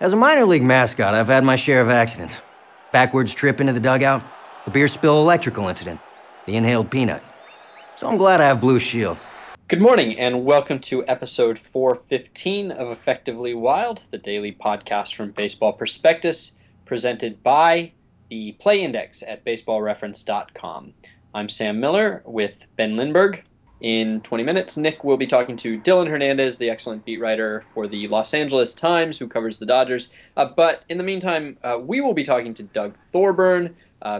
As a minor league mascot, I've had my share of accidents. Backwards trip into the dugout, the beer spill electrical incident, the inhaled peanut. So I'm glad I have Blue Shield. Good morning, and welcome to episode 415 of Effectively Wild, the daily podcast from Baseball Prospectus, presented by the Play Index at BaseballReference.com. I'm Sam Miller with Ben Lindbergh. In 20 minutes, Nick will be talking to Dylan Hernandez, the excellent beat writer for the Los Angeles Times, who covers the Dodgers. But in the meantime, we will be talking to Doug Thorburn,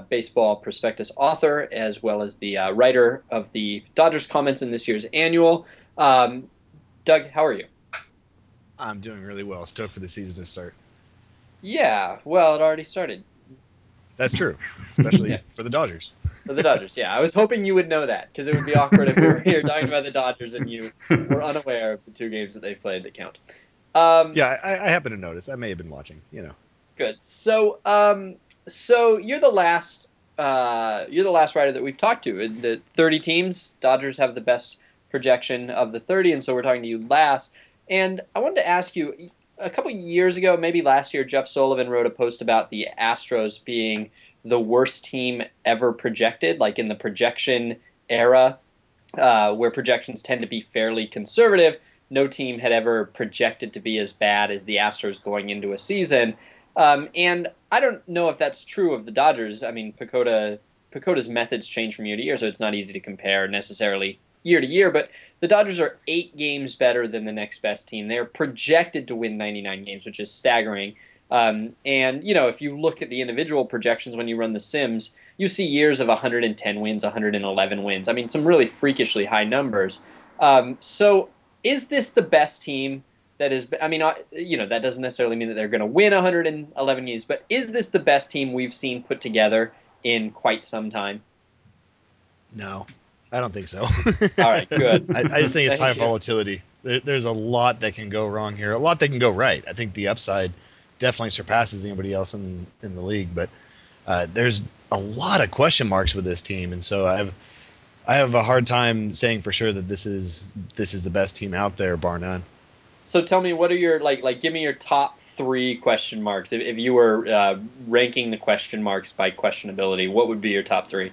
Baseball Prospectus author, as well as the writer of the Dodgers comments in this year's annual. Doug, how are you? I'm doing really well. Stoked for the season to start. Yeah, well, it already started. That's true, especially for the Dodgers. For the Dodgers, yeah. I was hoping you would know that, because it would be awkward if we were here talking about the Dodgers and you were unaware of the two games that they played that count. I happen to notice. I may have been watching, you know. Good. So you're the last writer that we've talked to. In the 30 teams, Dodgers have the best projection of the 30, and so we're talking to you last. And I wanted to ask you. A couple years ago, maybe last year, Jeff Sullivan wrote a post about the Astros being the worst team ever projected, like in the projection era, where projections tend to be fairly conservative. No team had ever projected to be as bad as the Astros going into a season. And I don't know if that's true of the Dodgers. I mean, PECOTA's methods change from year to year, so it's not easy to compare necessarily year to year, but the Dodgers are 8 games better than the next best team. They're projected to win 99 games, which is staggering. And, you know, if you look at the individual projections when you run the Sims, you see years of 110 wins, 111 wins. I mean, some really freakishly high numbers. So is this the best team that is, I mean, you know, that doesn't necessarily mean that they're going to win 111 games, but is this the best team we've seen put together in quite some time? No. I don't think so. All right, good. I just think it's high volatility. There's a lot that can go wrong here, a lot that can go right. I think the upside definitely surpasses anybody else in the league, but there's a lot of question marks with this team, and so I have a hard time saying for sure that this is the best team out there, bar none. So tell me, what are your like? Give me your top 3 question marks. If you were ranking the question marks by questionability, what would be your top 3?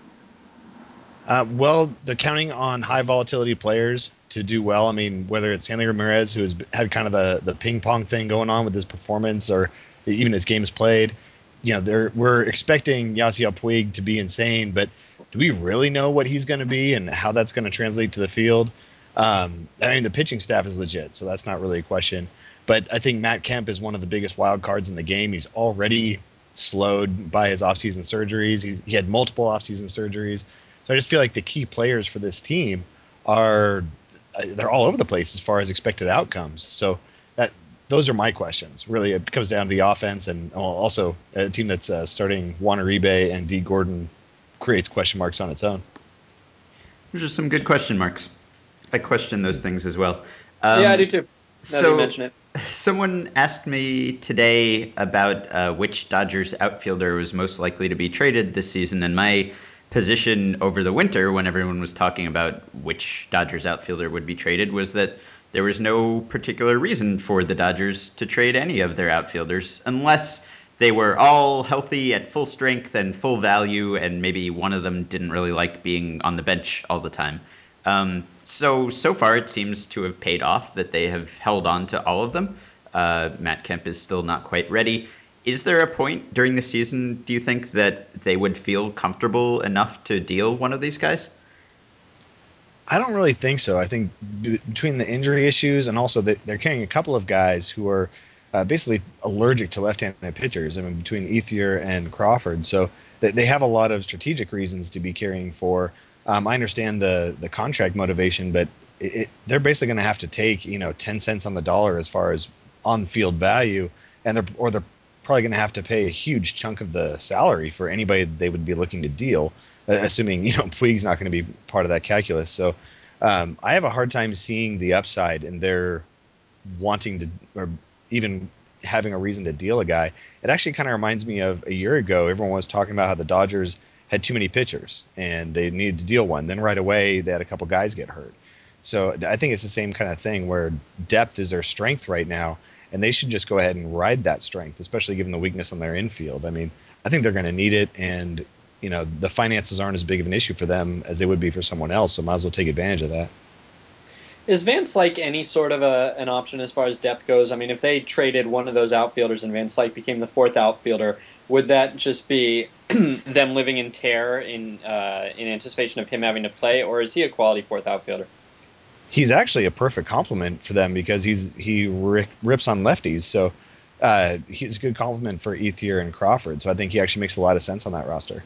Well, they're counting on high volatility players to do well. I mean, whether it's Hanley Ramirez, who has had kind of the ping pong thing going on with his performance, or even his games played, you know, we're expecting Yasiel Puig to be insane, but do we really know what he's going to be and how that's going to translate to the field? I mean, the pitching staff is legit, so that's not really a question. But I think Matt Kemp is one of the biggest wild cards in the game. He's already slowed by his offseason surgeries. He had multiple offseason surgeries. So I just feel like the key players for this team they're all over the place as far as expected outcomes. So those are my questions. Really, it comes down to the offense, and also a team that's starting Juan Uribe and D. Gordon creates question marks on its own. There's just some good question marks. I question those things as well. Yeah, I do too. Now that you mention it. Someone asked me today about which Dodgers outfielder was most likely to be traded this season, and my position over the winter, when everyone was talking about which Dodgers outfielder would be traded, was that there was no particular reason for the Dodgers to trade any of their outfielders unless they were all healthy at full strength and full value, and maybe one of them didn't really like being on the bench all the time. So far it seems to have paid off that they have held on to all of them. Matt Kemp is still not quite ready. Is there a point during the season, do you think, that they would feel comfortable enough to deal one of these guys? I don't really think so. I think between the injury issues and also they're carrying a couple of guys who are basically allergic to left-handed pitchers, I mean, between Ethier and Crawford. So they have a lot of strategic reasons to be carrying for. I understand the contract motivation, but they're basically going to have to take, you know, 10 cents on the dollar as far as on-field value, and they're probably going to have to pay a huge chunk of the salary for anybody that they would be looking to deal, assuming, you know, Puig's not going to be part of that calculus. So I have a hard time seeing the upside in their wanting to, or even having a reason to deal a guy. It actually kind of reminds me of a year ago, everyone was talking about how the Dodgers had too many pitchers and they needed to deal one. Then right away, they had a couple guys get hurt. So I think it's the same kind of thing where depth is their strength right now. and they should just go ahead and ride that strength, especially given the weakness on their infield. I mean, I think they're going to need it, and you know, the finances aren't as big of an issue for them as they would be for someone else, so might as well take advantage of that. Is Van Slyke any sort of an option as far as depth goes? I mean, if they traded one of those outfielders and Van Slyke became the fourth outfielder, would that just be them living in terror in anticipation of him having to play, or is he a quality fourth outfielder? He's actually a perfect complement for them because he rips on lefties, so he's a good complement for Ethier and Crawford. So I think he actually makes a lot of sense on that roster.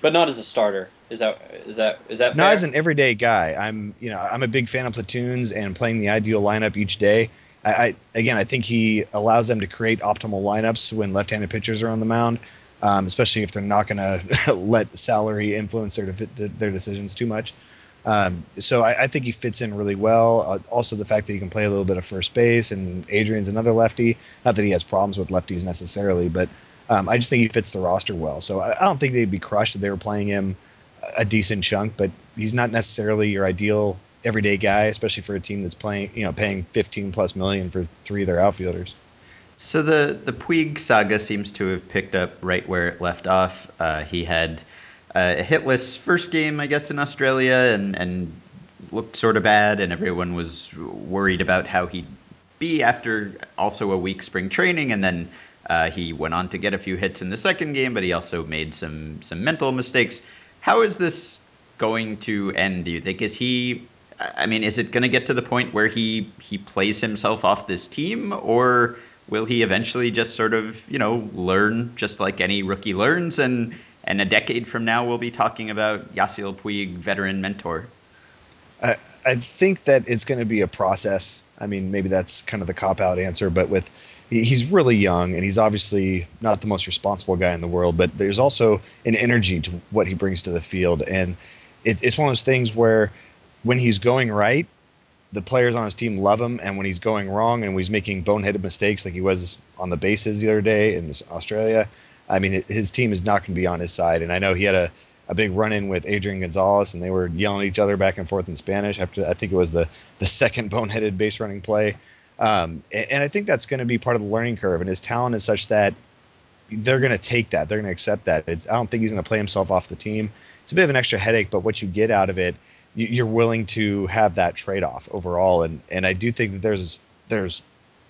But not as a starter. Is that fair? Not as an everyday guy. I'm a big fan of platoons and playing the ideal lineup each day. I think he allows them to create optimal lineups when left-handed pitchers are on the mound, especially if they're not going to let salary influence their decisions too much. So I think he fits in really well. Also, the fact that he can play a little bit of first base, and Adrian's another lefty. Not that he has problems with lefties necessarily, but I just think he fits the roster well. So I don't think they'd be crushed if they were playing him a decent chunk, but he's not necessarily your ideal everyday guy, especially for a team that's paying 15 plus million for three of their outfielders. So the Puig saga seems to have picked up right where it left off. He had a hitless first game, I guess, in Australia and looked sort of bad, and everyone was worried about how he'd be after also a week spring training, and then he went on to get a few hits in the second game, but he also made some mental mistakes. How is this going to end, do you think? Is it going to get to the point where he plays himself off this team, or will he eventually just sort of, learn just like any rookie learns, and a decade from now we'll be talking about Yasiel Puig, veteran mentor? I think that it's going to be a process. I mean, maybe that's kind of the cop-out answer, but he's really young, and he's obviously not the most responsible guy in the world, but there's also an energy to what he brings to the field. And it's one of those things where when he's going right, the players on his team love him, and when he's going wrong and when he's making boneheaded mistakes like he was on the bases the other day in Australia, I mean, his team is not going to be on his side. And I know he had a big run-in with Adrian Gonzalez, and they were yelling at each other back and forth in Spanish after, I think it was the second boneheaded base-running play. And I think that's going to be part of the learning curve, and his talent is such that they're going to take that. They're going to accept that. I don't think he's going to play himself off the team. It's a bit of an extra headache, but what you get out of it, you're willing to have that trade-off overall. And I do think that there's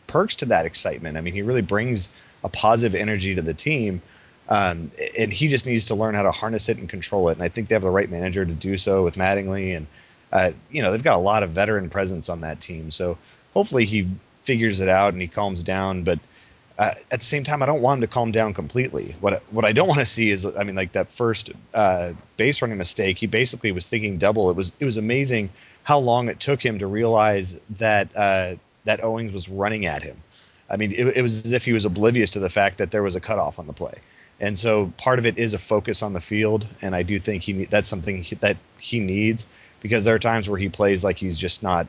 perks to that excitement. I mean, he really brings a positive energy to the team, and he just needs to learn how to harness it and control it. And I think they have the right manager to do so with Mattingly, and they've got a lot of veteran presence on that team. So hopefully he figures it out and he calms down, but at the same time, I don't want him to calm down completely. What I don't want to see is, that first base running mistake, he basically was thinking double. It was amazing how long it took him to realize that Owings was running at him. I mean, it was as if he was oblivious to the fact that there was a cutoff on the play. And so part of it is a focus on the field, and I do think that's something that he needs, because there are times where he plays like he's just not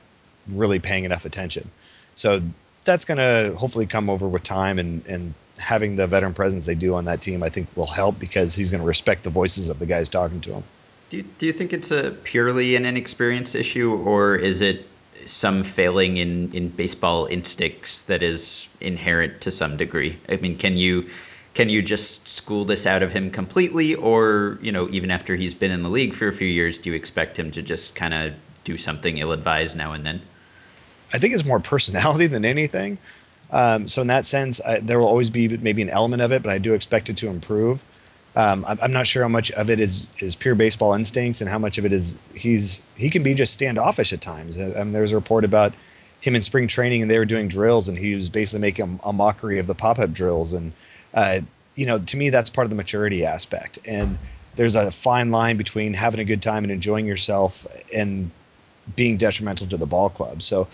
really paying enough attention. So that's going to hopefully come over with time, and having the veteran presence they do on that team, I think, will help, because he's going to respect the voices of the guys talking to him. Do you think it's a purely an inexperience issue, or is it some failing in baseball instincts that is inherent to some degree? I mean, can you just school this out of him completely, or, even after he's been in the league for a few years, do you expect him to just kind of do something ill-advised now and then? I think it's more personality than anything. So in that sense, there will always be maybe an element of it, but I do expect it to improve. I'm not sure how much of it is pure baseball instincts and how much of it is he can be just standoffish at times. I mean, there was a report about him in spring training, and they were doing drills, and he was basically making a mockery of the pop-up drills. And, to me, that's part of the maturity aspect. And there's a fine line between having a good time and enjoying yourself and being detrimental to the ball club. So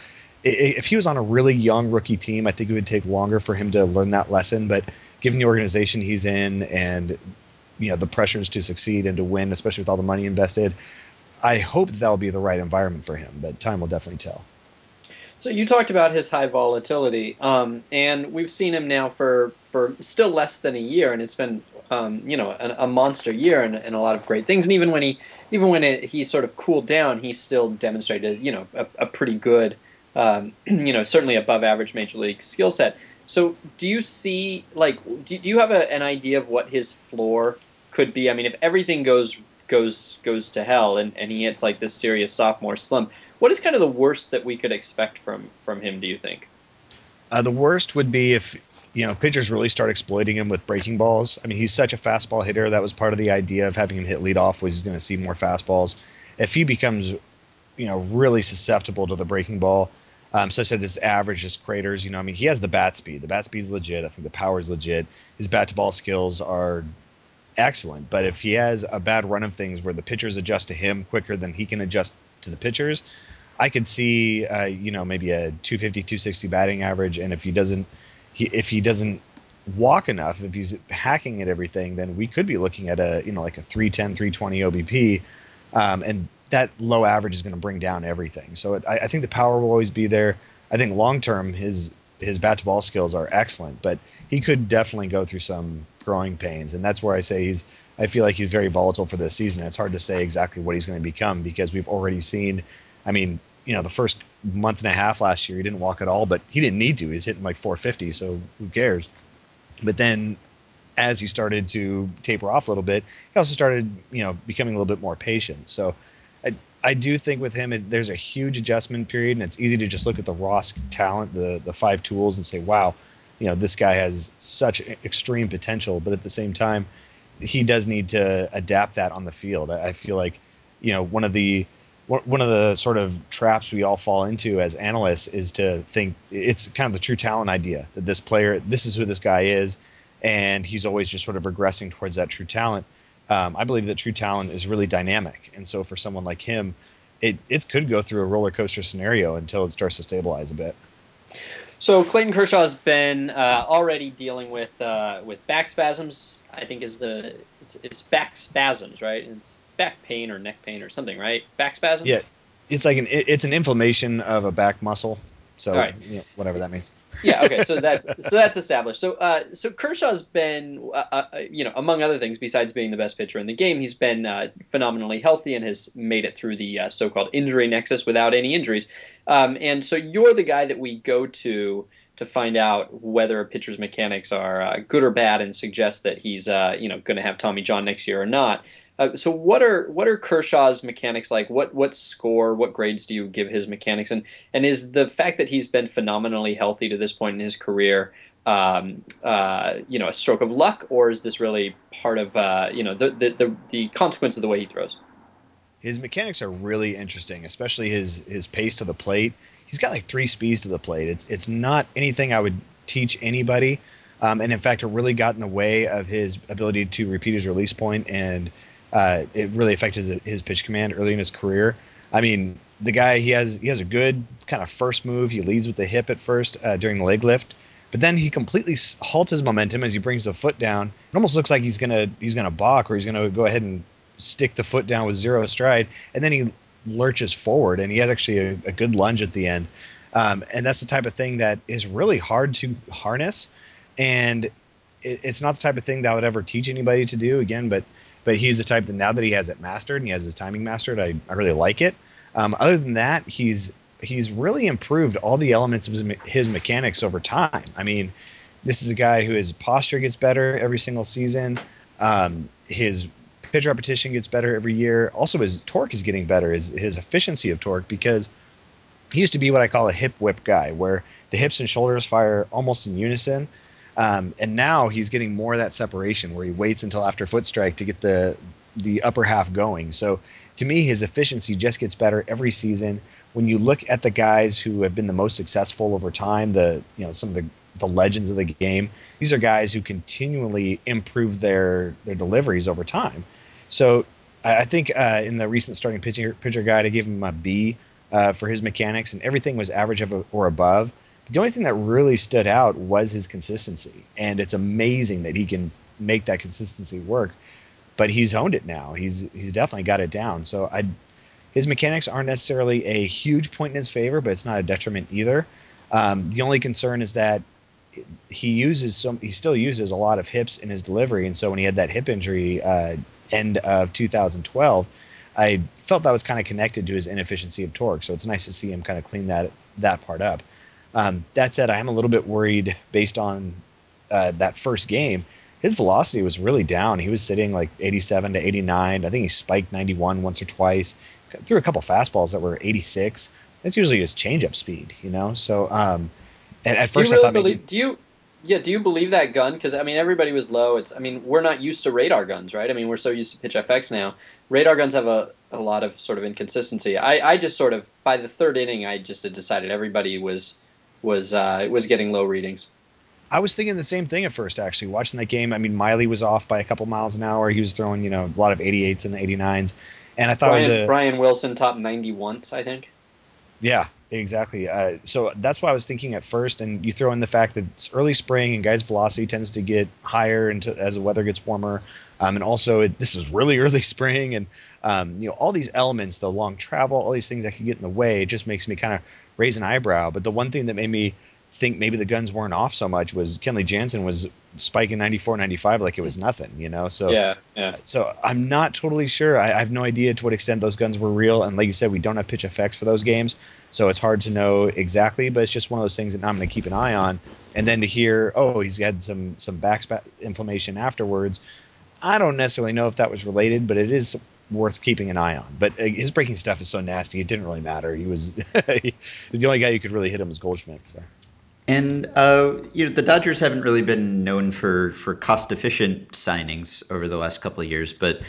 if he was on a really young rookie team, I think it would take longer for him to learn that lesson. But given the organization he's in and the pressures to succeed and to win, especially with all the money invested, I hope that'll be the right environment for him, but time will definitely tell. So you talked about his high volatility, and we've seen him now for still less than a year, and it's been a monster year and a lot of great things. And even when he sort of cooled down, he still demonstrated a pretty good certainly above average major league skill set. So do you see, do you have an idea of what his floor could be? I mean, if everything goes to hell and he hits this serious sophomore slump, what is kind of the worst that we could expect from him, do you think? The worst would be if, pitchers really start exploiting him with breaking balls. I mean, he's such a fastball hitter. That was part of the idea of having him hit leadoff, was he's going to see more fastballs. If he becomes, really susceptible to the breaking ball, such that his average just craters, he has the bat speed. The bat speed's legit. I think the power's legit. His bat-to-ball skills are excellent. But if he has a bad run of things where the pitchers adjust to him quicker than he can adjust to the pitchers, I could see, maybe a 250, 260 batting average. And if he doesn't, walk enough, if he's hacking at everything, then we could be looking at a, a 310, 320 OBP. And that low average is going to bring down everything. So I think the power will always be there. I think long-term his bat-to-ball skills are excellent, but he could definitely go through some growing pains. And that's where I say I feel like he's very volatile for this season. It's hard to say exactly what he's going to become because we've already seen, the first month and a half last year, he didn't walk at all, but he didn't need to. He's hitting like 450, so who cares? But then as he started to taper off a little bit, he also started, becoming a little bit more patient. So I do think with him, there's a huge adjustment period, and it's easy to just look at the raw talent, the five tools, and say, wow, this guy has such extreme potential. But at the same time, he does need to adapt that on the field. I feel like, one of the sort of traps we all fall into as analysts is to think it's kind of the true talent idea that this player, this is who this guy is, and he's always just sort of regressing towards that true talent. I believe that true talent is really dynamic. And so for someone like him, it could go through a roller coaster scenario until it starts to stabilize a bit. So Clayton Kershaw's been already dealing with back spasms, I think is it's back spasms, right? It's back pain or neck pain or something, right? Back spasms? Yeah. It's like an inflammation of a back muscle. So right. Whatever that means. Yeah. Okay. So that's established. So so Kershaw's been among other things, besides being the best pitcher in the game, he's been phenomenally healthy and has made it through the so-called injury nexus without any injuries. And so you're the guy that we go to find out whether a pitcher's mechanics are good or bad, and suggest that he's going to have Tommy John next year or not. So what are Kershaw's mechanics like? What score, what grades do you give his mechanics? And is the fact that he's been phenomenally healthy to this point in his career, a stroke of luck, or is this really part of the consequence of the way he throws? His mechanics are really interesting, especially his pace to the plate. He's got like three speeds to the plate. It's not anything I would teach anybody, and in fact, it really got in the way of his ability to repeat his release point and. It really affected his pitch command early in his career. I mean, the guy, he has a good kind of first move. He leads with the hip at first during the leg lift, but then he completely halts his momentum as he brings the foot down. It almost looks like he's gonna balk, or he's gonna go ahead and stick the foot down with zero stride, and then he lurches forward, and he has actually a good lunge at the end. And that's the type of thing that is really hard to harness, and it's not the type of thing that I would ever teach anybody to do again, but he's the type that now that he has it mastered and he has his timing mastered, I really like it. Other than that, he's really improved all the elements of his mechanics over time. I mean, this is a guy who his posture gets better every single season. His pitch repetition gets better every year. Also, his torque is getting better, his efficiency of torque, because he used to be what I call a hip whip guy, where the hips and shoulders fire almost in unison. And now he's getting more of that separation where he waits until after foot strike to get the upper half going. So to me, his efficiency just gets better every season. When you look at the guys who have been the most successful over time, some of the legends of the game, these are guys who continually improve their deliveries over time. So I think in the recent starting pitcher guide, I gave him a B for his mechanics, and everything was average or above. The only thing that really stood out was his consistency, and it's amazing that he can make that consistency work. But he's honed it now. He's definitely got it down. So his mechanics aren't necessarily a huge point in his favor, but it's not a detriment either. The only concern is that he still uses a lot of hips in his delivery, and so when he had that hip injury end of 2012, I felt that was kind of connected to his inefficiency of torque. So it's nice to see him kind of clean that part up. That said, I am a little bit worried based on that first game. His velocity was really down. He was sitting like 87 to 89. I think he spiked 91 once or twice. Threw a couple fastballs that were 86. That's usually his changeup speed, you know. So at first, I thought, do you believe that gun? Because I mean, everybody was low. We're not used to radar guns, right? I mean, we're so used to pitch FX now. Radar guns have a lot of sort of inconsistency. I just sort of by the third inning, I just had decided everybody was getting low readings. I was thinking the same thing at first, actually, watching that game. I mean, Miley was off by a couple miles an hour. He was throwing, a lot of 88s and 89s. And I thought Brian Wilson topped 90 once, I think. Yeah, exactly. So that's what I was thinking at first. And you throw in the fact that it's early spring and guys' velocity tends to get higher as the weather gets warmer. And also, this is really early spring. And, all these elements, the long travel, all these things that could get in the way, it just makes me kind of raise an eyebrow. But the one thing that made me think maybe the guns weren't off so much was Kenley Jansen was spiking 94, 95 like it was nothing, So yeah. So I'm not totally sure. I have no idea to what extent those guns were real. And like you said, we don't have pitch effects for those games, so it's hard to know exactly. But it's just one of those things that I'm going to keep an eye on. And then to hear, oh, he's had some back inflammation afterwards. I don't necessarily know if that was related, but it is worth keeping an eye on. But his breaking stuff is so nasty, it didn't really matter. He was the only guy who could really hit him was Goldschmidt. So. And the Dodgers haven't really been known for cost-efficient signings over the last couple of years, but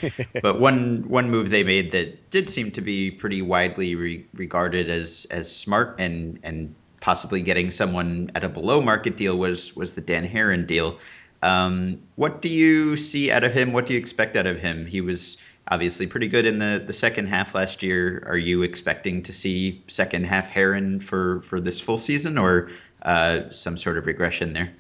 one move they made that did seem to be pretty widely regarded as smart and possibly getting someone at a below-market deal was the Dan Heron deal. What do you see out of him? What do you expect out of him? He was obviously pretty good in the second half last year. Are you expecting to see second half Heron for this full season, or some sort of regression there?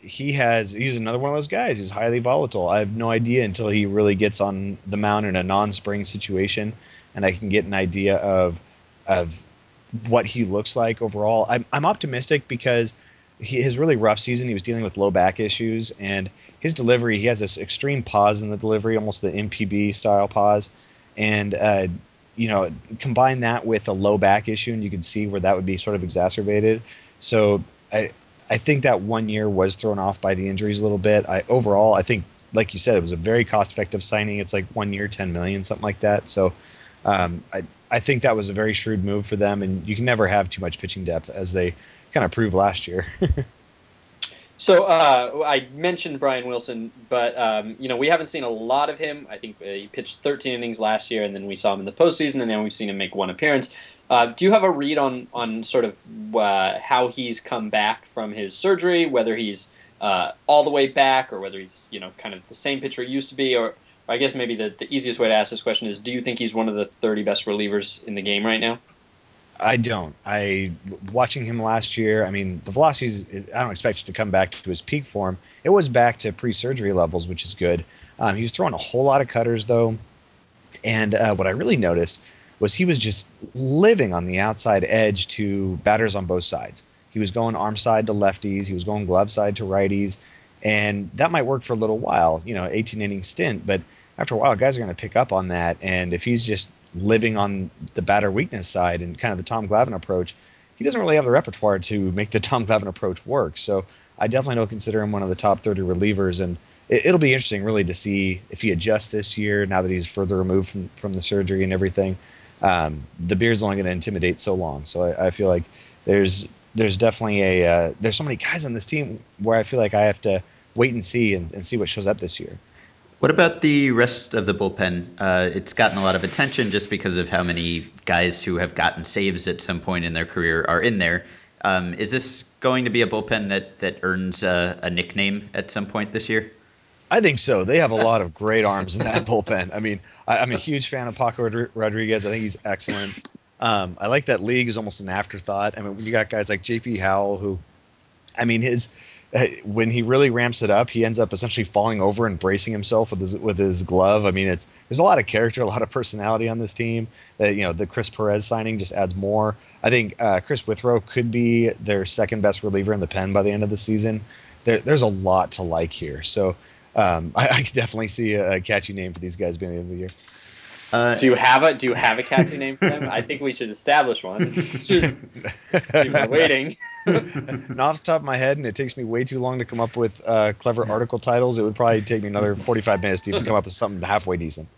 He's another one of those guys who's highly volatile. I have no idea until he really gets on the mound in a non-spring situation, and I can get an idea of what he looks like overall. I'm optimistic because his really rough season, he was dealing with low back issues, and his delivery, he has this extreme pause in the delivery, almost the MPB style pause, and combine that with a low back issue, and you can see where that would be sort of exacerbated. So I think that 1 year was thrown off by the injuries a little bit. Overall, I think, like you said, it was a very cost-effective signing. It's like 1 year, $10 million, something like that. So I think that was a very shrewd move for them, and you can never have too much pitching depth, as they kind of proved last year. So I mentioned Brian Wilson, but we haven't seen a lot of him. I think he pitched 13 innings last year, and then we saw him in the postseason, and now we've seen him make one appearance. Do you have a read on sort of how he's come back from his surgery, whether he's all the way back or whether he's, kind of the same pitcher he used to be? Or I guess maybe the easiest way to ask this question is, do you think he's one of the 30 best relievers in the game right now? I don't. Watching him last year, I mean, the velocities, I don't expect it to come back to his peak form. It was back to pre-surgery levels, which is good. He was throwing a whole lot of cutters, though. And what I really noticed was he was just living on the outside edge to batters on both sides. He was going arm side to lefties. He was going glove side to righties. And that might work for a little while, 18-inning stint. But after a while, guys are going to pick up on that. And if he's just living on the batter weakness side and kind of the Tom Glavine approach, he doesn't really have the repertoire to make the Tom Glavine approach work. So I definitely don't consider him one of the top 30 relievers. And it'll be interesting, really, to see if he adjusts this year now that he's further removed from the surgery and everything. The beard's only going to intimidate so long. So I feel like there's definitely there's so many guys on this team where I feel like I have to wait and see and see what shows up this year. What about the rest of the bullpen? It's gotten a lot of attention just because of how many guys who have gotten saves at some point in their career are in there. Is this going to be a bullpen that earns a nickname at some point this year? I think so. They have a lot of great arms in that bullpen. I mean, I'm a huge fan of Paco Rodriguez. I think he's excellent. I like that league is almost an afterthought. I mean, you got guys like J.P. Howell, who, I mean, when he really ramps it up, he ends up essentially falling over and bracing himself with his glove. I mean, there's a lot of character, a lot of personality on this team. The Chris Perez signing just adds more. I think Chris Withrow could be their second best reliever in the pen by the end of the season. There's a lot to like here. So. I could definitely see a catchy name for these guys being the end of the year. Do you have a catchy name for them? I think we should establish one. Just keep waiting. Not off the top of my head, and it takes me way too long to come up with clever article titles. It would probably take me another 45 minutes to even come up with something halfway decent.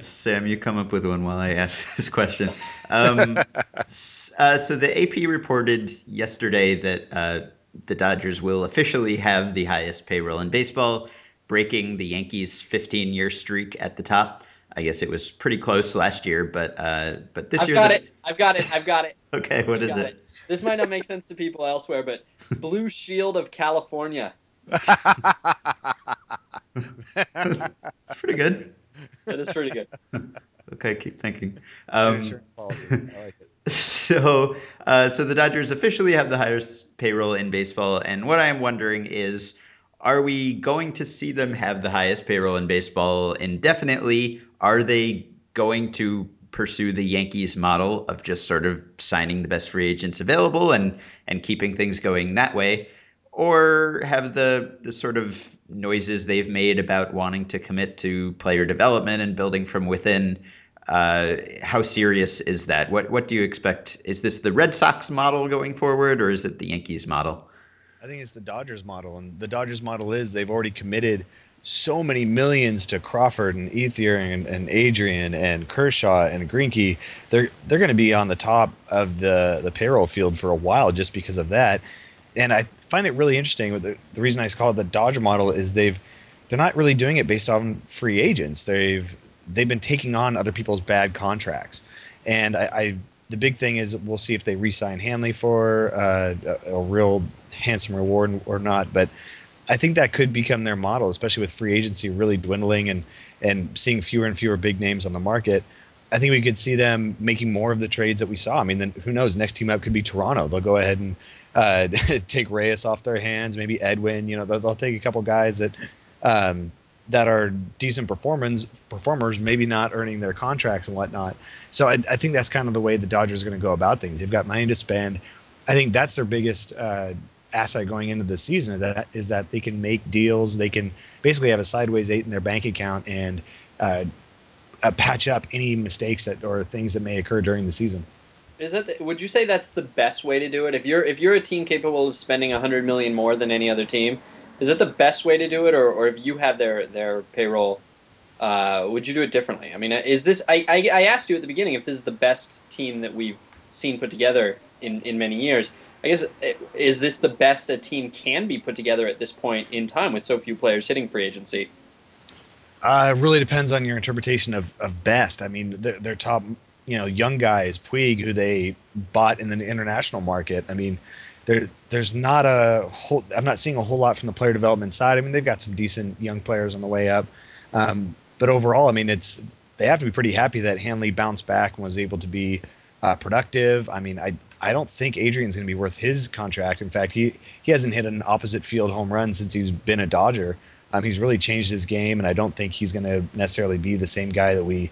Sam, you come up with one while I ask this question. So the AP reported yesterday that the Dodgers will officially have the highest payroll in baseball, breaking the Yankees' 15-year streak at the top. I guess it was pretty close last year, but this year... I've got it. Okay, what is it? This might not make sense to people elsewhere, but Blue Shield of California. That's pretty good. That is pretty good. Okay, keep thinking. So the Dodgers officially have the highest payroll in baseball, and what I am wondering is, are we going to see them have the highest payroll in baseball indefinitely? Are they going to pursue the Yankees model of just sort of signing the best free agents available and keeping things going that way? Or have the sort of noises they've made about wanting to commit to player development and building from within, how serious is that? What do you expect? Is this the Red Sox model going forward, or is it the Yankees model? I think it's the Dodgers model. And the Dodgers model is they've already committed so many millions to Crawford and Ethier and Adrian and Kershaw and Greinke. They're going to be on the top of the payroll field for a while just because of that. And I find it really interesting. The reason I call it the Dodger model is they're not really doing it based on free agents. They've been taking on other people's bad contracts. And the big thing is we'll see if they re-sign Hanley for a real handsome reward or not. But I think that could become their model, especially with free agency really dwindling and seeing fewer and fewer big names on the market. I think we could see them making more of the trades that we saw. I mean, then who knows? Next team up could be Toronto. They'll go ahead and take Reyes off their hands, maybe Edwin. You know, they'll take a couple guys that are decent performers, maybe not earning their contracts and whatnot. So I think that's kind of the way the Dodgers are going to go about things. They've got money to spend. I think that's their biggest asset going into the season. That is that they can make deals. They can basically have a sideways eight in their bank account and patch up any mistakes that or things that may occur during the season. Would you say that's the best way to do it? If you're a team capable of spending $100 million more than any other team, is it the best way to do it, or if you had their payroll, would you do it differently? I mean, is this? I asked you at the beginning if this is the best team that we've seen put together in many years. I guess, is this the best a team can be put together at this point in time with so few players hitting free agency? It really depends on your interpretation of best. I mean, their top, you know, young guys, Puig, who they bought in the international market. I mean, there's not a whole. I'm not seeing a whole lot from the player development side. I mean, they've got some decent young players on the way up, but overall, I mean, they have to be pretty happy that Hanley bounced back and was able to be productive. I mean, I don't think Adrian's going to be worth his contract. In fact, he hasn't hit an opposite field home run since he's been a Dodger. He's really changed his game, and I don't think he's going to necessarily be the same guy that we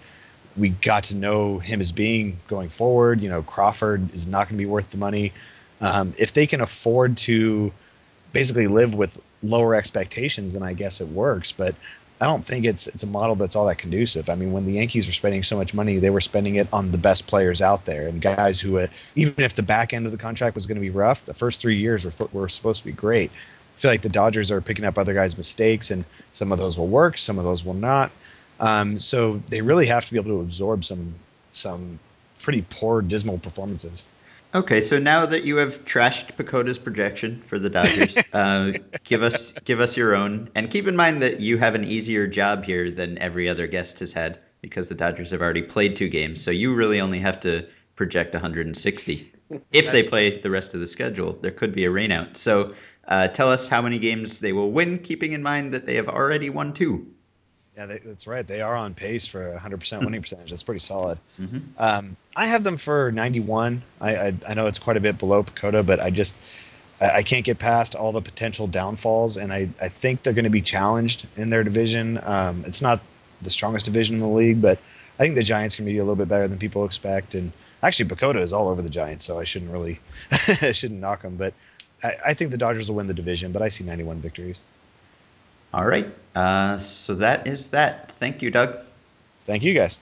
got to know him as being going forward. You know, Crawford is not going to be worth the money. If they can afford to basically live with lower expectations, then I guess it works. But I don't think it's a model that's all that conducive. I mean, when the Yankees were spending so much money, they were spending it on the best players out there and guys who, even if the back end of the contract was going to be rough, the first 3 years were supposed to be great. I feel like the Dodgers are picking up other guys' mistakes, and some of those will work, some of those will not. So they really have to be able to absorb some pretty poor, dismal performances. Okay, so now that you have trashed PECOTA's projection for the Dodgers, give us your own. And keep in mind that you have an easier job here than every other guest has had because the Dodgers have already played 2 games. So you really only have to project 160. If they play the rest of the schedule, there could be a rainout. So tell us how many games they will win, keeping in mind that they have already won 2. Yeah, that's right. They are on pace for 100% winning percentage. That's pretty solid. Mm-hmm. I have them for 91. I know it's quite a bit below PECOTA, but I can't get past all the potential downfalls, and I think they're going to be challenged in their division. It's not the strongest division in the league, but I think the Giants can be a little bit better than people expect. And actually, PECOTA is all over the Giants, so I shouldn't really I shouldn't knock them. But I think the Dodgers will win the division, but I see 91 victories. All right. So that is that. Thank you, Doug. Thank you, guys.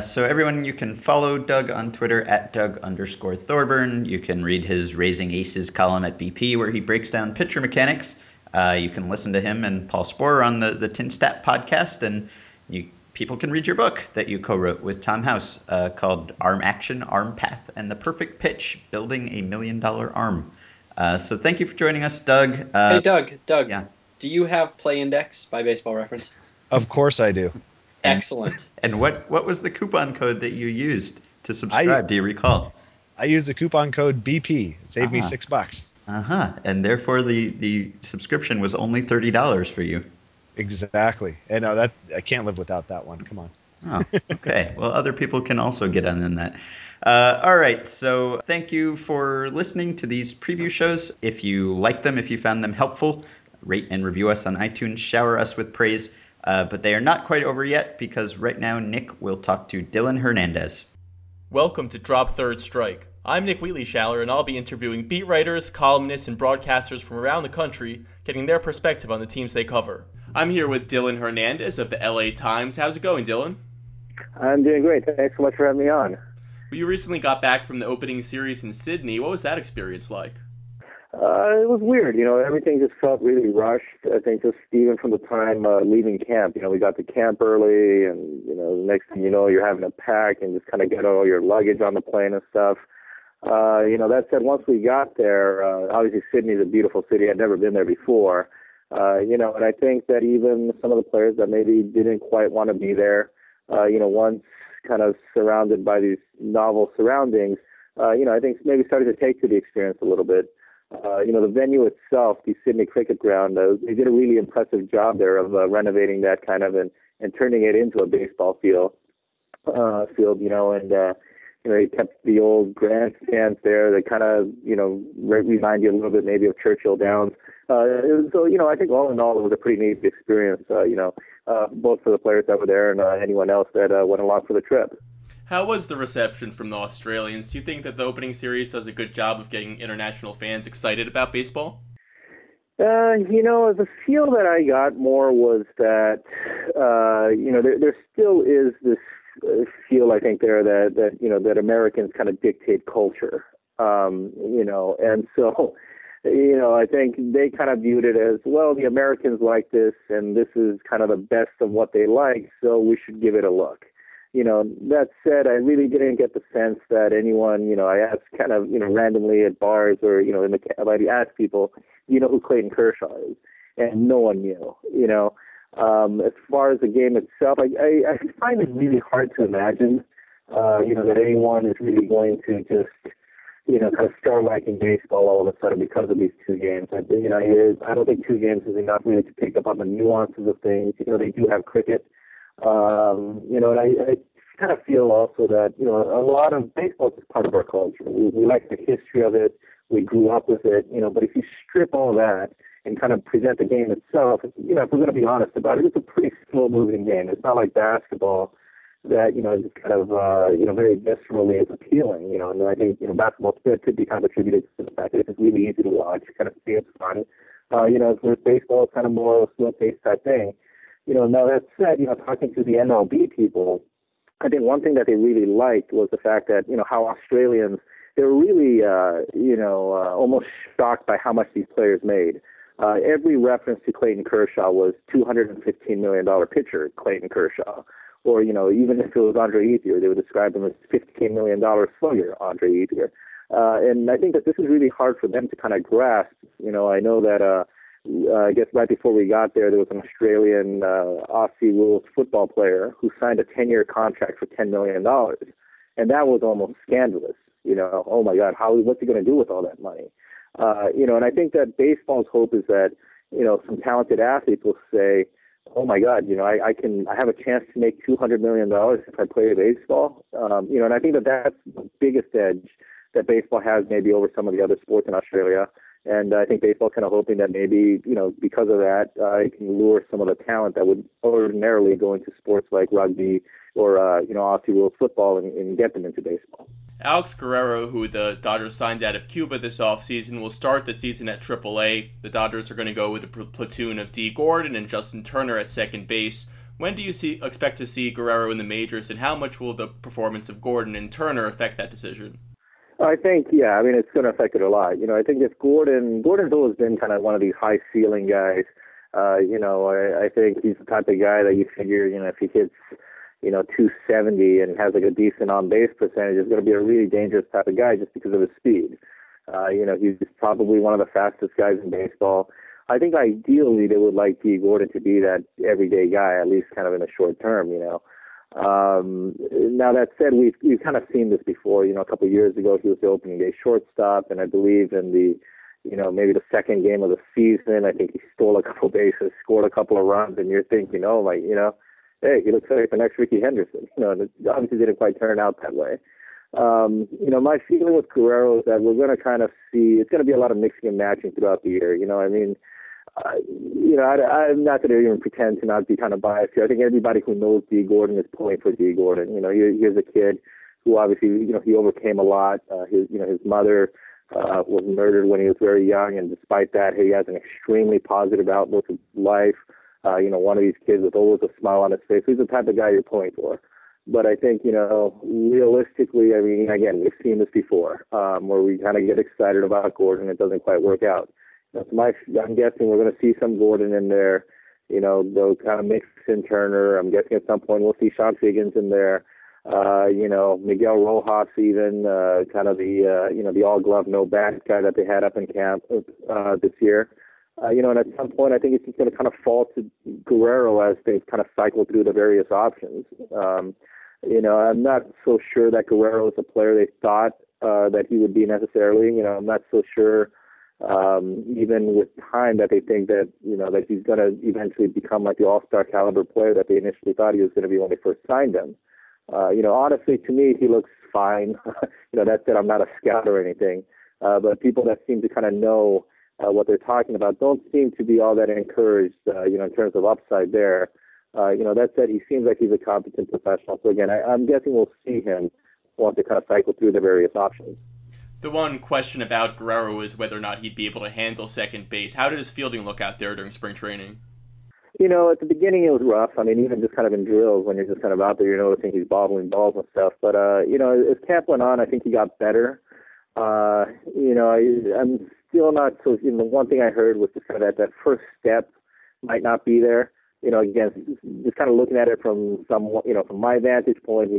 So everyone, you can follow Doug on Twitter at Doug_Thorburn. You can read his Raising Aces column at BP where he breaks down pitcher mechanics. You can listen to him and Paul Sporer on the Tin Stat podcast, and people can read your book that you co-wrote with Tom House called Arm Action, Arm Path, and the Perfect Pitch, Building a $1 Million Arm. So thank you for joining us, Doug. Hey, Doug, yeah. Do you have Play Index by Baseball Reference? Of course I do. Excellent. And what was the coupon code that you used to subscribe? Do you recall? I used the coupon code BP. It saved me $6. And therefore the subscription was only $30 for you. Exactly. And no, that I can't live without that one. Come on. Oh, okay. Well, other people can also get on in that. All right. So thank you for listening to these preview shows. If you like them, if you found them helpful, rate and review us on iTunes. Shower us with praise. But they are not quite over yet, because right now Nick will talk to Dylan Hernandez. Welcome to Drop Third Strike. I'm Nick Wheatley-Shaller, and I'll be interviewing beat writers, columnists, and broadcasters from around the country, getting their perspective on the teams they cover. I'm here with Dylan Hernandez of the LA Times. How's it going, Dylan? I'm doing great. Thanks so much for having me on. Well, you recently got back from the opening series in Sydney. What was that experience like? It was weird. You know, everything just felt really rushed. I think just even from the time leaving camp, you know, we got to camp early, and, you know, the next thing you know, you're having to pack and just kind of get all your luggage on the plane and stuff. You know, that said, once we got there, obviously Sydney is a beautiful city. I'd never been there before. You know, and I think that even some of the players that maybe didn't quite want to be there, you know, once kind of surrounded by these novel surroundings, you know, I think maybe started to take to the experience a little bit. You know, the venue itself, the Sydney Cricket Ground, they did a really impressive job there of renovating that kind of and turning it into a baseball field. You know, and you know, they kept the old grandstands there. They kind of, you know, remind you a little bit maybe of Churchill Downs. So, you know, I think all in all, it was a pretty neat experience. You know, both for the players that were there and anyone else that went along for the trip. How was the reception from the Australians? Do you think that the opening series does a good job of getting international fans excited about baseball? You know, the feel that I got more was that, you know, there still is this feel, I think, there that, you know, that Americans kind of dictate culture, you know, and so, you know, I think they kind of viewed it as, well, the Americans like this, and this is kind of the best of what they like, so we should give it a look. You know, that said, I really didn't get the sense that anyone, you know, I asked kind of, you know, randomly at bars or, you know, in the cab, I'd ask people, you know, who Clayton Kershaw is, and no one knew, you know. As far as the game itself, I find it really hard to imagine, you know, that anyone is really going to just, you know, kind of start liking baseball all of a sudden because of these two games. You know, I don't think two games is enough really to pick up on the nuances of things. You know, they do have cricket. You know, and I kind of feel also that, you know, a lot of baseball is part of our culture. We like the history of it. We grew up with it, you know, but if you strip all that and kind of present the game itself, you know, if we're going to be honest about it, it's a pretty slow-moving game. It's not like basketball that, you know, is kind of, you know, very viscerally appealing, you know, and I think, you know, basketball could be kind of attributed to the fact that it's really easy to watch, kind of feel fun. You know, whereas baseball is kind of more a slow-paced type thing. You know, now that said, you know, talking to the MLB people, I think one thing that they really liked was the fact that, you know, how Australians, they were really, you know, almost shocked by how much these players made. Every reference to Clayton Kershaw was $215 million pitcher, Clayton Kershaw. Or, you know, even if it was Andre Ethier, they would describe him as $15 million slugger, Andre Ethier. And I think that this is really hard for them to kind of grasp. You know, I know that... I guess right before we got there was an Australian Aussie rules football player who signed a 10-year contract for $10 million. And that was almost scandalous. You know, oh my God, what's he going to do with all that money? You know, and I think that baseball's hope is that, you know, some talented athletes will say, oh my God, you know, I have a chance to make $200 million if I play baseball. You know, and I think that that's the biggest edge that baseball has maybe over some of the other sports in Australia. And I think baseball's kind of hoping that maybe, you know, because of that, it can lure some of the talent that would ordinarily go into sports like rugby or, you know, Aussie rules football and get them into baseball. Alex Guerrero, who the Dodgers signed out of Cuba this offseason, will start the season at AAA. The Dodgers are going to go with a platoon of Dee Gordon and Justin Turner at second base. When do you expect to see Guerrero in the majors, and how much will the performance of Gordon and Turner affect that decision? I think, yeah, I mean, it's going to affect it a lot. You know, I think if Gordon's always been kind of one of these high-ceiling guys. You know, I think he's the type of guy that you figure, you know, if he hits, you know, 270 and has like a decent on-base percentage, is going to be a really dangerous type of guy just because of his speed. You know, he's probably one of the fastest guys in baseball. I think ideally they would like D. Gordon to be that everyday guy, at least kind of in the short term, you know. Now that said, we've kind of seen this before. You know, a couple of years ago, he was the opening day shortstop, and I believe in the, you know, maybe the second game of the season, I think he stole a couple bases, scored a couple of runs, and you're thinking, oh, like, you know, hey, he looks like the next Ricky Henderson. You know, and it obviously didn't quite turn out that way. You know, my feeling with Guerrero is that we're going to kind of see, it's going to be a lot of mixing and matching throughout the year. You know, I mean, you know, I'm not going to even pretend to not be kind of biased here. I think everybody who knows D. Gordon is pulling for D. Gordon. You know, here's a kid who obviously, you know, he overcame a lot. His mother was murdered when he was very young, and despite that, he has an extremely positive outlook of life. You know, one of these kids with always a smile on his face. He's the type of guy you're pulling for. But I think, you know, realistically, I mean, again, we've seen this before, where we kind of get excited about Gordon, it doesn't quite work out. I'm guessing we're going to see some Gordon in there. You know, they'll kind of mix in Turner. I'm guessing at some point we'll see Sean Figgins in there. You know, Miguel Rojas even, kind of the, you know, the all-glove, no-bat guy that they had up in camp this year. You know, and at some point I think it's just going to kind of fall to Guerrero as they kind of cycle through the various options. You know, I'm not so sure that Guerrero is the player they thought that he would be necessarily. You know, I'm not so sure even with time that they think that, you know, that he's going to eventually become like the all-star caliber player that they initially thought he was going to be when they first signed him. You know, honestly, to me, he looks fine. You know, that said, I'm not a scout or anything. But people that seem to kind of know what they're talking about don't seem to be all that encouraged, you know, in terms of upside there. You know, that said, he seems like he's a competent professional. So, again, I'm guessing we'll see him once they kind of cycle through the various options. The one question about Guerrero is whether or not he'd be able to handle second base. How did his fielding look out there during spring training? You know, at the beginning it was rough. I mean, even just kind of in drills when you're just kind of out there, you're noticing he's bobbling balls and stuff. But, you know, as camp went on, I think he got better. You know, I'm still not so, you know, one thing I heard was just kind of that first step might not be there. You know, again, just kind of looking at it from you know, from my vantage point,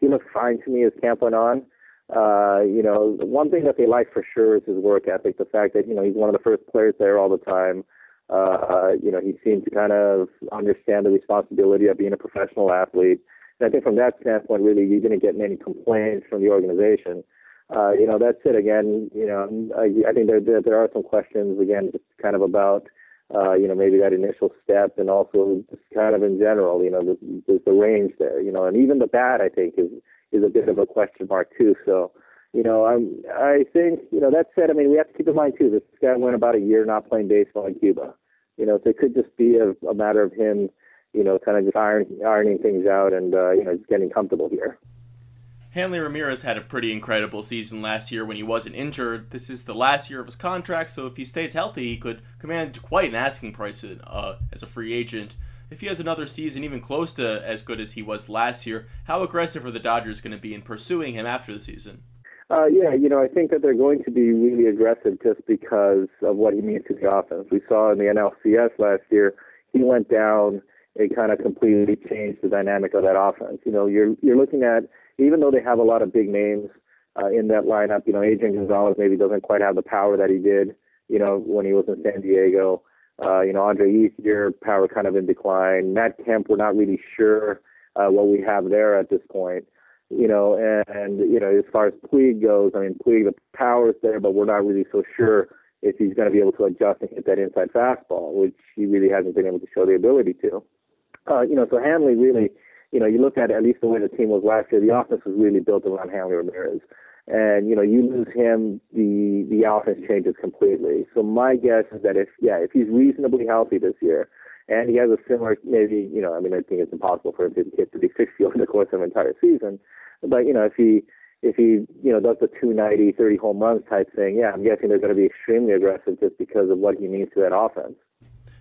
he looked fine to me as camp went on. You know, one thing that they like for sure is his work ethic, the fact that, you know, he's one of the first players there all the time. You know, he seemed to kind of understand the responsibility of being a professional athlete. And I think from that standpoint, really, you didn't get many complaints from the organization. You know, that's it again. You know, I think there are some questions, again, just kind of about, you know, maybe that initial step and also just kind of in general, you know, there's the range there, you know, and even the bat, I think, is a bit of a question mark too. So, you know, I think, you know, that said, I mean, we have to keep in mind too, this guy went about a year not playing baseball in Cuba. You know, so it could just be a matter of him, you know, kind of just ironing things out and, you know, just getting comfortable here. Hanley Ramirez had a pretty incredible season last year when he wasn't injured. This is the last year of his contract, so if he stays healthy, he could command quite an asking price as a free agent. If he has another season even close to as good as he was last year, how aggressive are the Dodgers going to be in pursuing him after the season? Yeah, you know, I think that they're going to be really aggressive just because of what he means to the offense. We saw in the NLCS last year, he went down. It kind of completely changed the dynamic of that offense. You know, you're looking at, even though they have a lot of big names in that lineup, you know, Adrian Gonzalez maybe doesn't quite have the power that he did, you know, when he was in San Diego. You know, Andre Ethier, power kind of in decline. Matt Kemp, we're not really sure what we have there at this point. You know, and, you know, as far as Puig goes, I mean, Puig, the power's there, but we're not really so sure if he's going to be able to adjust and hit that inside fastball, which he really hasn't been able to show the ability to. You know, so Hanley really, you know, you look at least the way the team was last year, the offense was really built around Hanley Ramirez. And, you know, you lose him, the offense changes completely. So my guess is that if he's reasonably healthy this year, and he has a similar, maybe, you know, I mean, I think it's impossible for him to hit 360 over the course of an entire season. But, you know, if he, you know, does the 290, 30 home runs type thing, yeah, I'm guessing they're going to be extremely aggressive just because of what he means to that offense.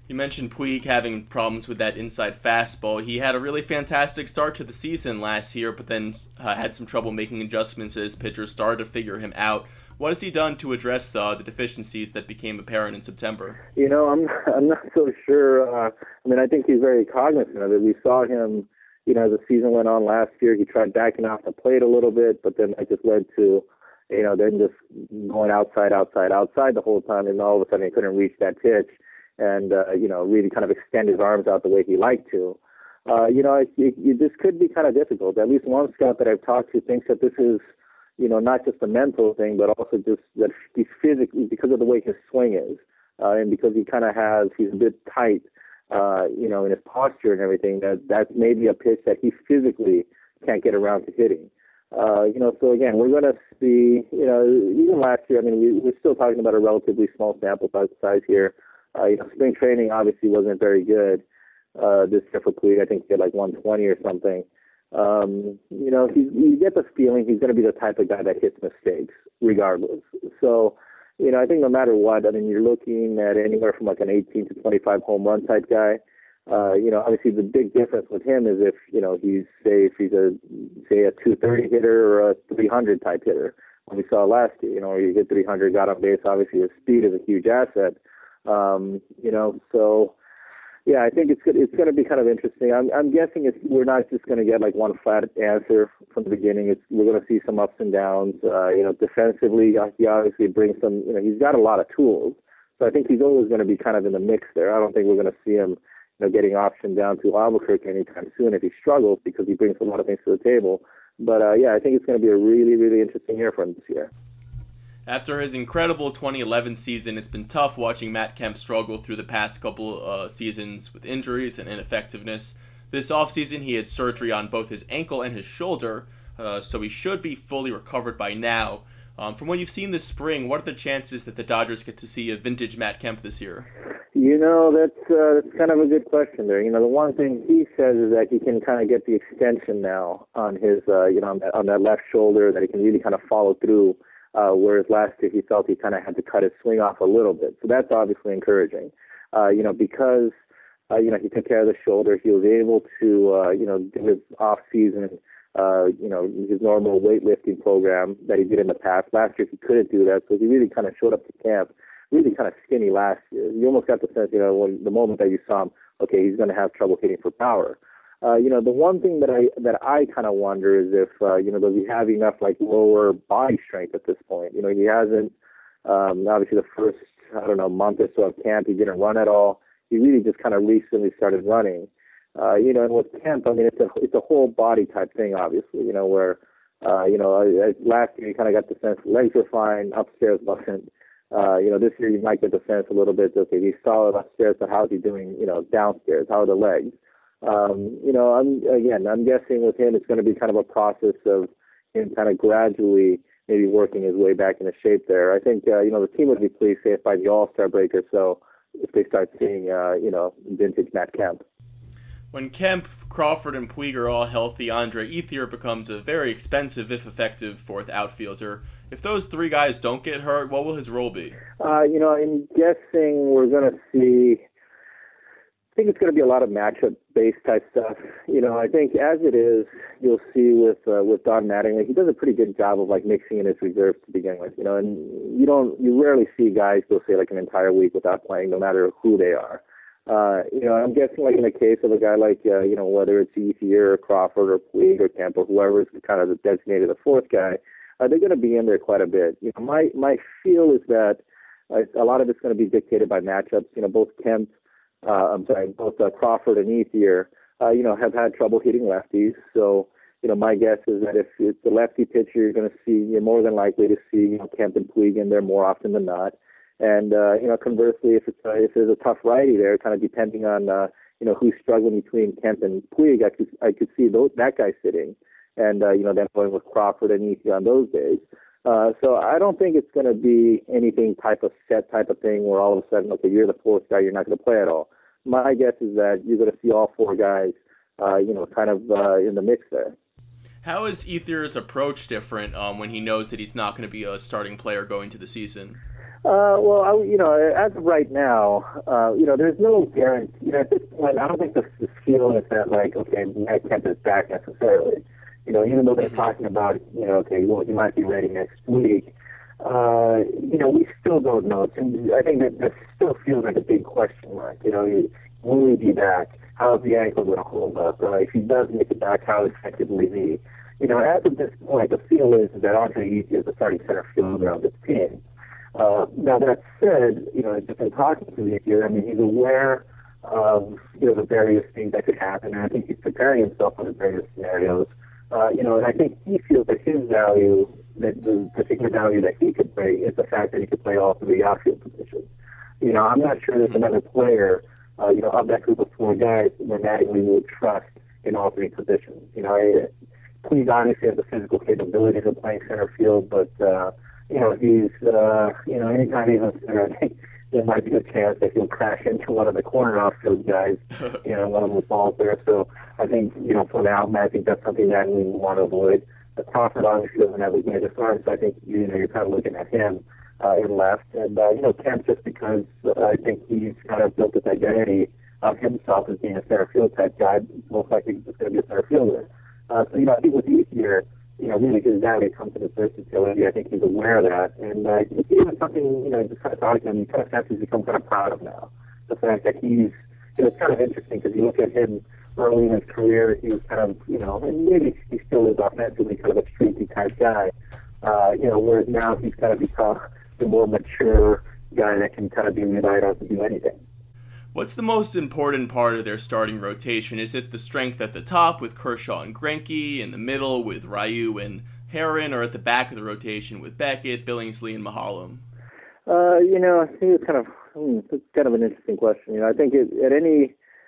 You mentioned Puig having problems with that inside fastball. He had a really fantastic start to the season last year, but then had some trouble making adjustments as pitchers started to figure him out. What has he done to address the deficiencies that became apparent in September? You know, I'm not so sure. I mean, I think he's very cognizant of it. We saw him, you know, as the season went on last year, he tried backing off the plate a little bit, but then that just led to, you know, then just going outside the whole time, and all of a sudden he couldn't reach that pitch and, you know, really kind of extend his arms out the way he liked to. You know, this could be kind of difficult. At least one scout that I've talked to thinks that this is, you know, not just a mental thing, but also just that he's physically, because of the way his swing is, and because he kind of has, he's a bit tight, you know, in his posture and everything, that may be a pitch that he physically can't get around to hitting. You know, so again, we're going to see, you know, even last year, I mean, we're still talking about a relatively small sample size here. You know, spring training obviously wasn't very good this year for Puig. I think he had like 120 or something. You know, you get the feeling he's going to be the type of guy that hits mistakes regardless. So, you know, I think no matter what, I mean, you're looking at anywhere from like an 18 to 25 home run type guy. You know, obviously the big difference with him is if, you know, he's, say a 230 hitter or a 300 type hitter. When we saw last year, you know, where you hit 300, got on base, obviously his speed is a huge asset. You know, so... yeah, I think it's going to be kind of interesting. I'm guessing we're not just going to get like one flat answer from the beginning. We're going to see some ups and downs. You know, defensively, he obviously brings some. You know, he's got a lot of tools, so I think he's always going to be kind of in the mix there. I don't think we're going to see him, you know, getting optioned down to Albuquerque anytime soon if he struggles, because he brings a lot of things to the table. But yeah, I think it's going to be a really, really interesting year for him this year. After his incredible 2011 season, it's been tough watching Matt Kemp struggle through the past couple seasons with injuries and ineffectiveness. This offseason, he had surgery on both his ankle and his shoulder, so he should be fully recovered by now. From what you've seen this spring, what are the chances that the Dodgers get to see a vintage Matt Kemp this year? You know, that's kind of a good question there. You know, the one thing he says is that he can kind of get the extension now on his, you know, on that left shoulder, that he can really kind of follow through. Whereas last year he felt he kind of had to cut his swing off a little bit. So that's obviously encouraging. You know, because, you know, he took care of the shoulder, he was able to, you know, do his off-season, you know, his normal weightlifting program that he did in the past. Last year he couldn't do that, so he really kind of showed up to camp really kind of skinny last year. You almost got the sense, you know, when the moment that you saw him, okay, he's going to have trouble hitting for power. You know, the one thing that I kind of wonder is if, you know, does he have enough, like, lower body strength at this point? You know, he hasn't, obviously the first, I don't know, month or so of camp, he didn't run at all. He really just kind of recently started running. You know, and with Kemp, I mean, it's a whole body type thing, obviously, you know, where, you know, last year you kind of got the sense legs were fine, upstairs wasn't. You know, this year you might get the sense a little bit, okay, he's solid upstairs, but how's he doing, you know, downstairs? How are the legs? You know, I'm guessing with him, it's going to be kind of a process of him kind of gradually maybe working his way back into shape there. I think, you know, the team would be pleased, say, if by the All-Star break or so, if they start seeing, you know, vintage Matt Kemp. When Kemp, Crawford, and Puig are all healthy, Andre Ethier becomes a very expensive, if effective, fourth outfielder. If those three guys don't get hurt, what will his role be? You know, I'm guessing we're going to see... I think it's going to be a lot of matchup-based type stuff. You know, I think as it is, you'll see with Don Mattingly, he does a pretty good job of like mixing in his reserves to begin with. You know, and you rarely see guys go say like an entire week without playing, no matter who they are. You know, I'm guessing like in the case of a guy like you know, whether it's Ethier or Crawford or Puig or Kemp or whoever's kind of designated the fourth guy, they're going to be in there quite a bit. You know, my feel is that a lot of it's going to be dictated by matchups. You know, both Crawford and Ethier, you know, have had trouble hitting lefties. So, you know, my guess is that if it's a lefty pitcher, you're more than likely to see, you know, Kemp and Puig in there more often than not. And, you know, conversely, if there's a tough righty there, kind of depending on, you know, who's struggling between Kemp and Puig, I could see that guy sitting and, you know, then going with Crawford and Ethier on those days. So I don't think it's going to be anything type of thing where all of a sudden, okay, you're the fourth guy, you're not going to play at all. My guess is that you're going to see all four guys, you know, kind of in the mix there. How is Ethier's approach different when he knows that he's not going to be a starting player going to the season? As of right now, there's no guarantee. At this point, I don't think the feeling is that, I can't get back necessarily. Even though they're talking about, you might be ready next week, we still don't know. I think that still feels like a big question mark. Will he be back? How's the ankle going to hold up? If he does make it back, how effective will he be? As of this point, the feel is that Andre Eze is the starting center fielder of this team. Now, that said, just in talking to Eze, he's aware of, the various things that could happen, and I think he's preparing himself for the various scenarios. And I think he feels that his value, that the particular value that he could play is the fact that he could play all three outfield positions. I'm not sure there's another player, of that group of four guys that we would trust in all three positions. Please obviously has the physical capabilities of playing center field, but, anytime he's on center, I think there might be a chance that he'll crash into one of the corner outfield guys, one of the balls there. So I think, for now, I think that's something that we want to avoid. The Crawford obviously doesn't have his greatest arm, so I think, you're kind of looking at him in left. And, Kemp, just because I think he's kind of built this identity of himself as being a center field type guy, most likely he's just going to be a center fielder. So, I think with Eze here, really his value comes to the versatility. I think he's aware of that. And it's even something, just kind of thought of him, you kind of have to become kind of proud of now. The fact that he's, it's kind of interesting because you look at him early in his career, he was kind of, and maybe he still is offensively kind of a streaky type guy. Whereas now he's kind of become the more mature guy that can kind of be relied on to do anything. What's the most important part of their starting rotation? Is it the strength at the top with Kershaw and Greinke, in the middle with Ryu and Heron, or at the back of the rotation with Beckett, Billingsley, and Mahalem? I think it's kind of an interesting question. I think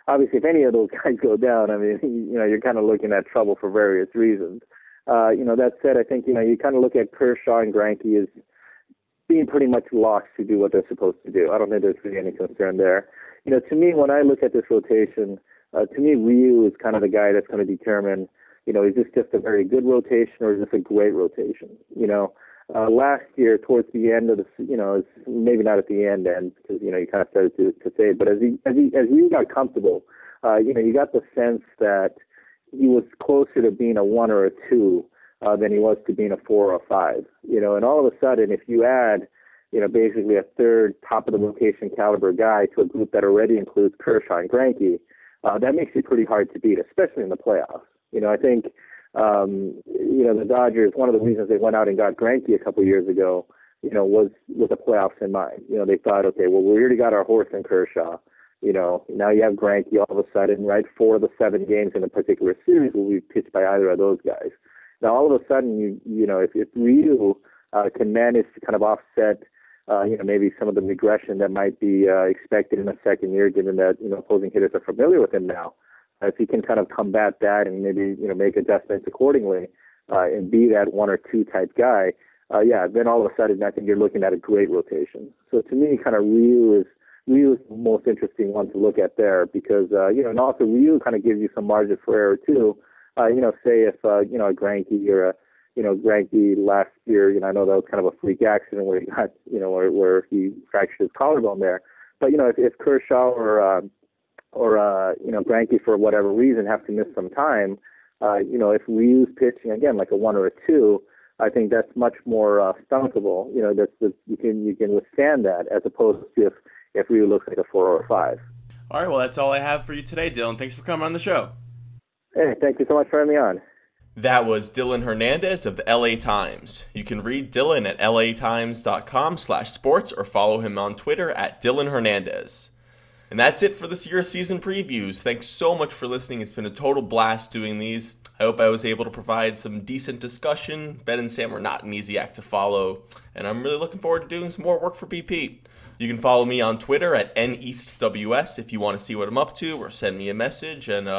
obviously if any of those guys go down, you're kind of looking at trouble for various reasons. That said, I think, you kind of look at Kershaw and Greinke as being pretty much locked to do what they're supposed to do. I don't think there's really any concern there. To me, when I look at this rotation, Ryu is kind of the guy that's going to determine, is this just a very good rotation or is this a great rotation? Last year, towards the end of the, maybe not at the end because you kind of started to fade, but as Ryu got comfortable, you got the sense that he was closer to being a 1 or a 2 than he was to being a 4 or a 5. And all of a sudden, if you add basically a third top-of-the-rotation caliber guy to a group that already includes Kershaw and Greinke, that makes it pretty hard to beat, especially in the playoffs. I think, the Dodgers, one of the reasons they went out and got Greinke a couple years ago, was with the playoffs in mind. They thought, okay, well, we already got our horse in Kershaw. Now you have Greinke all of a sudden, right? 4 of the 7 games in a particular series will be pitched by either of those guys. Now, all of a sudden, if Ryu can manage to kind of offset maybe some of the regression that might be expected in the second year, given that opposing hitters are familiar with him now. If he can kind of combat that and maybe make adjustments accordingly and be that 1 or 2 type guy, then all of a sudden I think you're looking at a great rotation. So to me, kind of Ryu is the most interesting one to look at there because and also Ryu kind of gives you some margin for error too. Say if a Greinke or a Greinke last year, I know that was kind of a freak accident where he got, where he fractured his collarbone there. But, if Kershaw or Greinke for whatever reason have to miss some time, if we use pitching again like a 1 or a 2, I think that's much more stunkable. That's you can withstand that as opposed to if Ryu looks like a 4 or a 5. All right, well, that's all I have for you today, Dylan. Thanks for coming on the show. Hey, thank you so much for having me on. That was Dylan Hernandez of the LA Times. You can read Dylan at latimes.com/sports or follow him on Twitter at Dylan Hernandez. And that's it for this year's season previews. Thanks so much for listening. It's been a total blast doing these. I hope I was able to provide some decent discussion. Ben and Sam are not an easy act to follow, and I'm really looking forward to doing some more work for BP. You can follow me on Twitter at NEastWS if you want to see what I'm up to or send me a message, and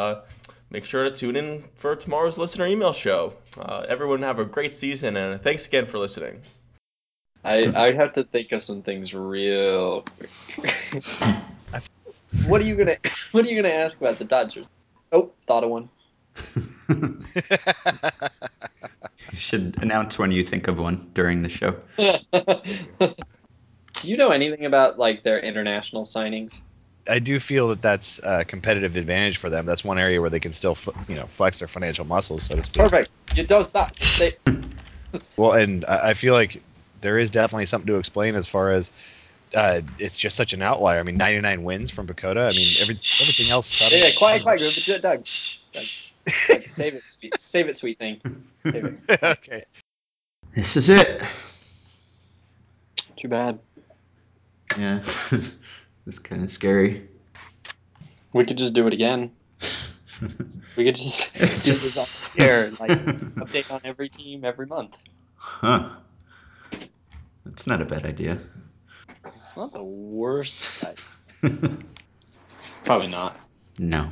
make sure to tune in for tomorrow's listener email show. Everyone have a great season, and thanks again for listening. I have to think of some things real quick. What are you gonna ask about the Dodgers? Oh, thought of one. You should announce when you think of one during the show. Do you know anything about like their international signings? I do feel that that's a competitive advantage for them. That's one area where they can still, flex their financial muscles, so to speak. Perfect. You don't stop. Well, and I feel like there is definitely something to explain as far as it's just such an outlier. I mean, 99 wins from PECOTA. I mean, everything else. Yeah, quiet, Doug. Save it, sweet thing. Save it. Okay. This is it. Too bad. Yeah. It's kind of scary. We could just do it again. We could just do this off the air, like update on every team every month. Huh. That's not a bad idea. It's not the worst idea. Probably not. No.